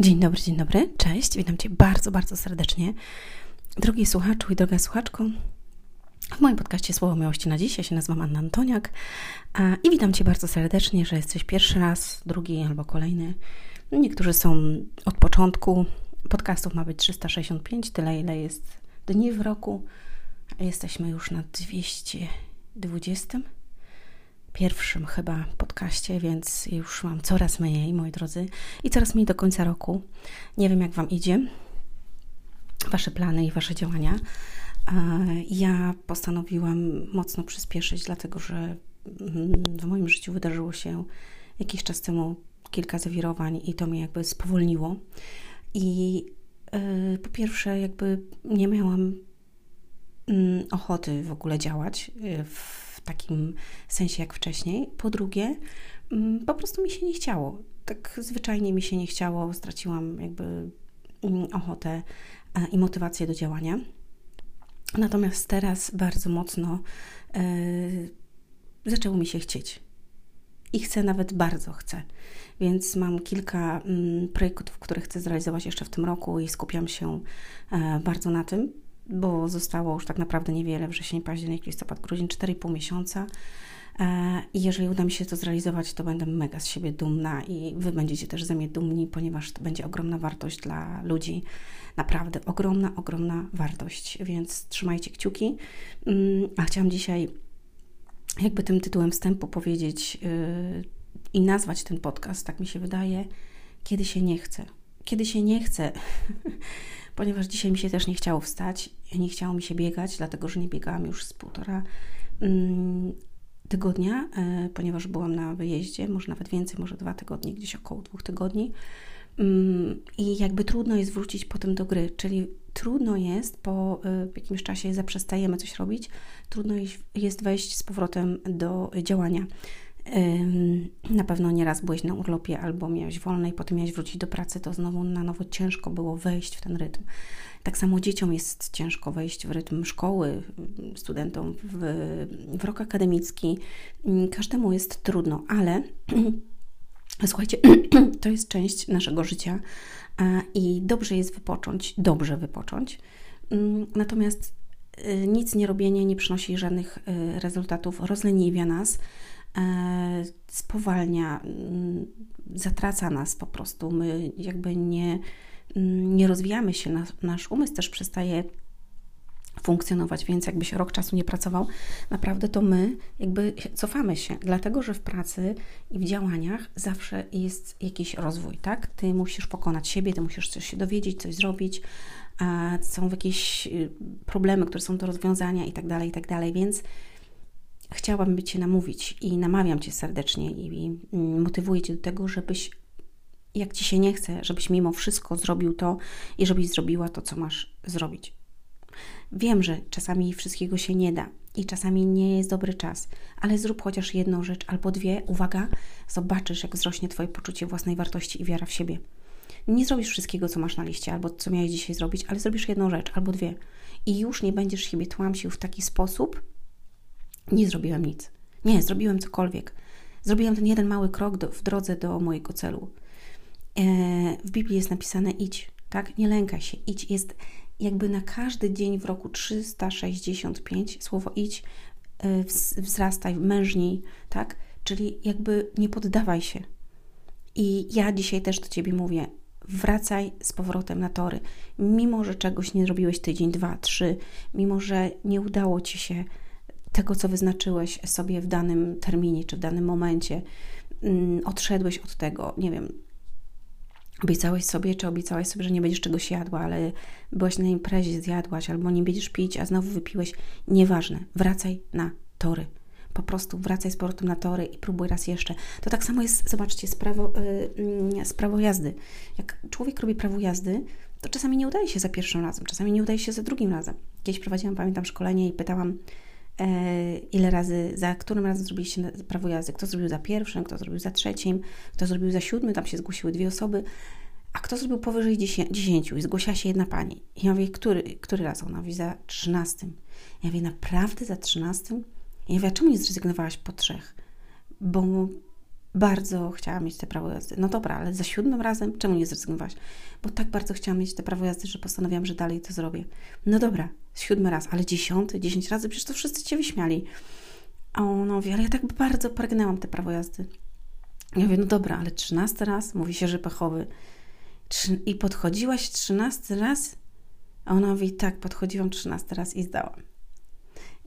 Dzień dobry, cześć, witam Cię bardzo, bardzo serdecznie. Drogi słuchaczu i droga słuchaczko, w moim podcaście Słowo Miłości na dziś, ja się nazywam Anna Antoniak i witam Cię bardzo serdecznie, że jesteś pierwszy raz, drugi albo kolejny. Niektórzy są od początku, podcastów ma być 365, tyle ile jest dni w roku. Jesteśmy już na 221 chyba podcaście, więc już mam coraz mniej, moi drodzy, i coraz mniej do końca roku. Nie wiem, jak Wam idzie, Wasze plany i Wasze działania. Ja postanowiłam mocno przyspieszyć, dlatego że w moim życiu wydarzyło się jakiś czas temu kilka zawirowań i to mnie jakby spowolniło. I po pierwsze jakby nie miałam ochoty w ogóle działać w takim sensie jak wcześniej. Po drugie, po prostu mi się nie chciało. Tak zwyczajnie mi się nie chciało. Straciłam jakby ochotę i motywację do działania. Natomiast teraz bardzo mocno zaczęło mi się chcieć. I chcę, nawet bardzo chcę. Więc mam kilka projektów, które chcę zrealizować jeszcze w tym roku i skupiam się bardzo na tym, bo zostało już tak naprawdę niewiele, wrzesień, październik, listopad, grudzień, 4,5 miesiąca. I jeżeli uda mi się to zrealizować, to będę mega z siebie dumna i Wy będziecie też ze mnie dumni, ponieważ to będzie ogromna wartość dla ludzi. Naprawdę ogromna, ogromna wartość, więc trzymajcie kciuki. A chciałam dzisiaj jakby tym tytułem wstępu powiedzieć i nazwać ten podcast, tak mi się wydaje, kiedy się nie chce. Kiedy się nie chce, ponieważ dzisiaj mi się też nie chciało wstać, nie chciało mi się biegać, dlatego że nie biegałam już z półtora tygodnia, ponieważ byłam na wyjeździe, może nawet więcej, może 2 tygodnie, gdzieś około 2 tygodni. I jakby trudno jest wrócić potem do gry, czyli trudno jest po jakimś czasie zaprzestajemy coś robić, trudno jest wejść z powrotem do działania. Na pewno nieraz byłeś na urlopie albo miałeś wolne i potem miałeś wrócić do pracy, to znowu na nowo ciężko było wejść w ten rytm. Tak samo dzieciom jest ciężko wejść w rytm szkoły, studentom w rok akademicki. Każdemu jest trudno, ale słuchajcie, to jest część naszego życia i dobrze jest wypocząć, dobrze wypocząć. Natomiast nic nie robienie nie przynosi żadnych rezultatów, rozleniwia nas, spowalnia, zatraca nas po prostu. My jakby nie rozwijamy się, nasz umysł też przestaje funkcjonować, więc jakby się rok czasu nie pracował, naprawdę to my jakby cofamy się, dlatego że w pracy i w działaniach zawsze jest jakiś rozwój, tak? Ty musisz pokonać siebie, ty musisz coś się dowiedzieć, coś zrobić, a są jakieś problemy, które są do rozwiązania i tak dalej, więc chciałabym Cię namówić i namawiam Cię serdecznie i motywuję Cię do tego, żebyś, jak Ci się nie chce, żebyś mimo wszystko zrobił to i żebyś zrobiła to, co masz zrobić. Wiem, że czasami wszystkiego się nie da i czasami nie jest dobry czas, ale zrób chociaż jedną rzecz albo dwie. Uwaga, zobaczysz, jak wzrośnie Twoje poczucie własnej wartości i wiara w siebie. Nie zrobisz wszystkiego, co masz na liście albo co miałeś dzisiaj zrobić, ale zrobisz jedną rzecz albo dwie i już nie będziesz siebie tłamsił w taki sposób: nie zrobiłem nic, nie, zrobiłem cokolwiek, zrobiłem ten jeden mały krok w drodze do mojego celu. W Biblii jest napisane: idź, tak? Nie lękaj się, idź. Jest jakby na każdy dzień w roku 365 słowo idź, wzrastaj, mężnij, tak? Czyli jakby nie poddawaj się. I ja dzisiaj też do Ciebie mówię: wracaj z powrotem na tory. Mimo że czegoś nie zrobiłeś tydzień, 2, 3, mimo że nie udało Ci się tego, co wyznaczyłeś sobie w danym terminie czy w danym momencie, odszedłeś od tego, nie wiem, obiecałaś sobie, że nie będziesz czegoś jadła, ale byłaś na imprezie, zjadłaś, albo nie będziesz pić, a znowu wypiłeś. Nieważne, wracaj na tory. Po prostu wracaj z powrotem na tory i próbuj raz jeszcze. To tak samo jest, zobaczcie, z prawo jazdy. Jak człowiek robi prawo jazdy, to czasami nie udaje się za pierwszym razem, czasami nie udaje się za drugim razem. Kiedyś prowadziłam, pamiętam, szkolenie i pytałam, ile razy, za którym razem zrobiliście prawo jazdy, kto zrobił za pierwszym, kto zrobił za trzecim, kto zrobił za 7, tam się zgłosiły 2 osoby, a kto zrobił powyżej 10 i zgłosiła się 1 pani. I ja mówię: który raz? Ona mówi: za 13. Ja mówię: naprawdę za 13? Ja mówię: a czemu nie zrezygnowałaś po 3? Bo bardzo chciałam mieć te prawo jazdy. No dobra, ale za 7 razem czemu nie zrezygnowałaś? Bo tak bardzo chciałam mieć te prawo jazdy, że postanowiłam, że dalej to zrobię. No dobra, 7 raz, ale 10 razy, przecież to wszyscy Cię wyśmiali. A ona mówi, ale ja tak bardzo pragnęłam te prawo jazdy. Ja mówię, no dobra, ale 13 raz, mówi się, że pechowy. I podchodziłaś 13 raz? A ona mówi, tak, podchodziłam 13 raz i zdałam.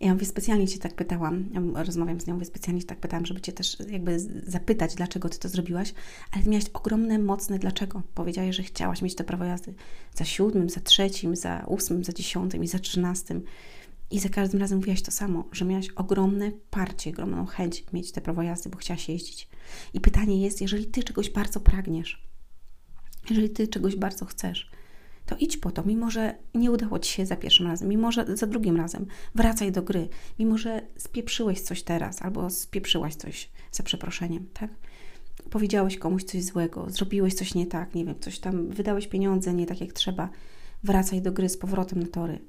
Ja mówię, specjalnie Cię tak pytałam, ja rozmawiam z nią, mówię, specjalnie Cię tak pytałam, żeby Cię też jakby zapytać, dlaczego Ty to zrobiłaś, ale Ty miałaś ogromne, mocne dlaczego. Powiedziałaś, że chciałaś mieć to prawo jazdy za 7, za 3, za 8, za 10 i za 13. I za każdym razem mówiłaś to samo, że miałaś ogromne parcie, ogromną chęć mieć te prawo jazdy, bo chciałaś jeździć. I pytanie jest, jeżeli Ty czegoś bardzo pragniesz, jeżeli Ty czegoś bardzo chcesz, to idź po to, mimo że nie udało Ci się za pierwszym razem, mimo że za drugim razem. Wracaj do gry, mimo że spieprzyłeś coś teraz albo spieprzyłaś coś za przeproszeniem, tak? Powiedziałeś komuś coś złego, zrobiłeś coś nie tak, nie wiem, coś tam, wydałeś pieniądze nie tak jak trzeba. Wracaj do gry z powrotem na tory.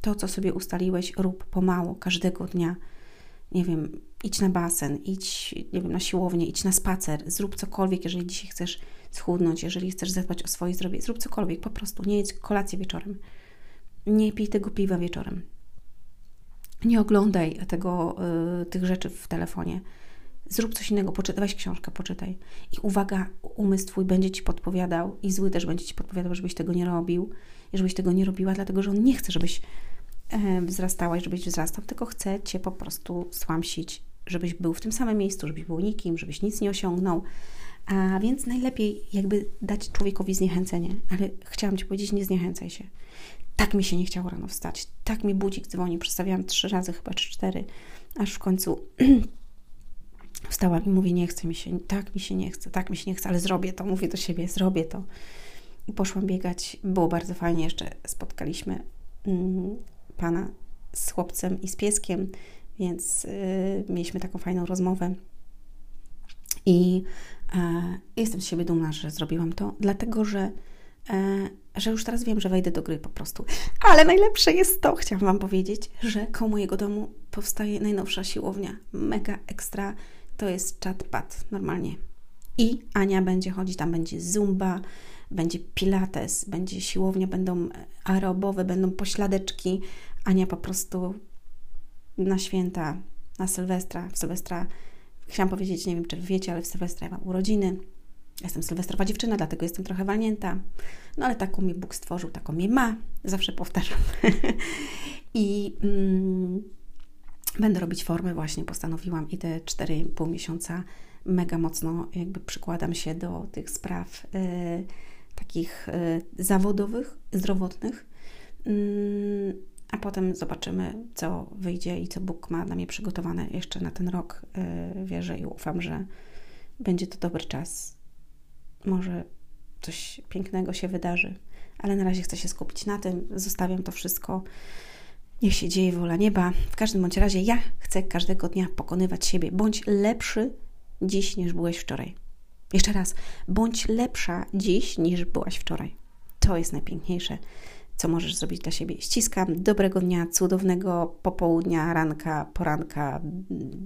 To, co sobie ustaliłeś, rób pomału, każdego dnia. Nie wiem, idź na basen, idź, nie wiem, na siłownię, idź na spacer, zrób cokolwiek, jeżeli dzisiaj chcesz schudnąć, jeżeli chcesz zadbać o swoje zdrowie, zrób cokolwiek, po prostu. Nie jedz kolację wieczorem. Nie pij tego piwa wieczorem. Nie oglądaj tych rzeczy w telefonie. Zrób coś innego, weź książkę, poczytaj. I uwaga, umysł Twój będzie Ci podpowiadał i zły też będzie Ci podpowiadał, żebyś tego nie robił, żebyś tego nie robiła, dlatego, że on nie chce, żebyś wzrastała i żebyś wzrastał, tylko chce Cię po prostu słamsić, żebyś był w tym samym miejscu, żebyś był nikim, żebyś nic nie osiągnął. A więc najlepiej jakby dać człowiekowi zniechęcenie, ale chciałam Ci powiedzieć, nie zniechęcaj się. Tak mi się nie chciało rano wstać, tak mi budzik dzwonił, przestawiałam 3 razy chyba, czy 4, aż w końcu wstałam i mówię, nie chce mi się, tak mi się nie chce, ale zrobię to, mówię do siebie, zrobię to. I poszłam biegać, było bardzo fajnie, jeszcze spotkaliśmy pana z chłopcem i z pieskiem, więc mieliśmy taką fajną rozmowę. I jestem z siebie dumna, że zrobiłam to, dlatego, że już teraz wiem, że wejdę do gry po prostu. Ale najlepsze jest to, chciałam Wam powiedzieć, że koło mojego domu powstaje najnowsza siłownia. Mega ekstra. To jest chatpad normalnie. I Ania będzie chodzić, tam będzie zumba, będzie pilates, będzie siłownia, będą aerobowe, będą pośladeczki. Ania po prostu na święta, na Sylwestra, chciałam powiedzieć, nie wiem, czy wiecie, ale w Sylwestra ja mam urodziny. Jestem sylwestrowa dziewczyna, dlatego jestem trochę walnięta. No ale taką mnie Bóg stworzył, taką mnie ma. Zawsze powtarzam. I będę robić formę właśnie, postanowiłam. I te 4,5 miesiąca mega mocno jakby przykładam się do tych spraw takich zawodowych, zdrowotnych. A potem zobaczymy, co wyjdzie i co Bóg ma dla mnie przygotowane jeszcze na ten rok. Wierzę i ufam, że będzie to dobry czas. Może coś pięknego się wydarzy, ale na razie chcę się skupić na tym. Zostawiam to wszystko. Niech się dzieje wola nieba. W każdym bądź razie ja chcę każdego dnia pokonywać siebie. Bądź lepszy dziś, niż byłeś wczoraj. Jeszcze raz. Bądź lepsza dziś, niż byłaś wczoraj. To jest najpiękniejsze, co możesz zrobić dla siebie. Ściskam. Dobrego dnia, cudownego popołudnia, ranka, poranka,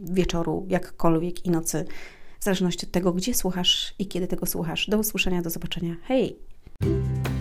wieczoru, jakkolwiek i nocy. W zależności od tego, gdzie słuchasz i kiedy tego słuchasz. Do usłyszenia, do zobaczenia. Hej!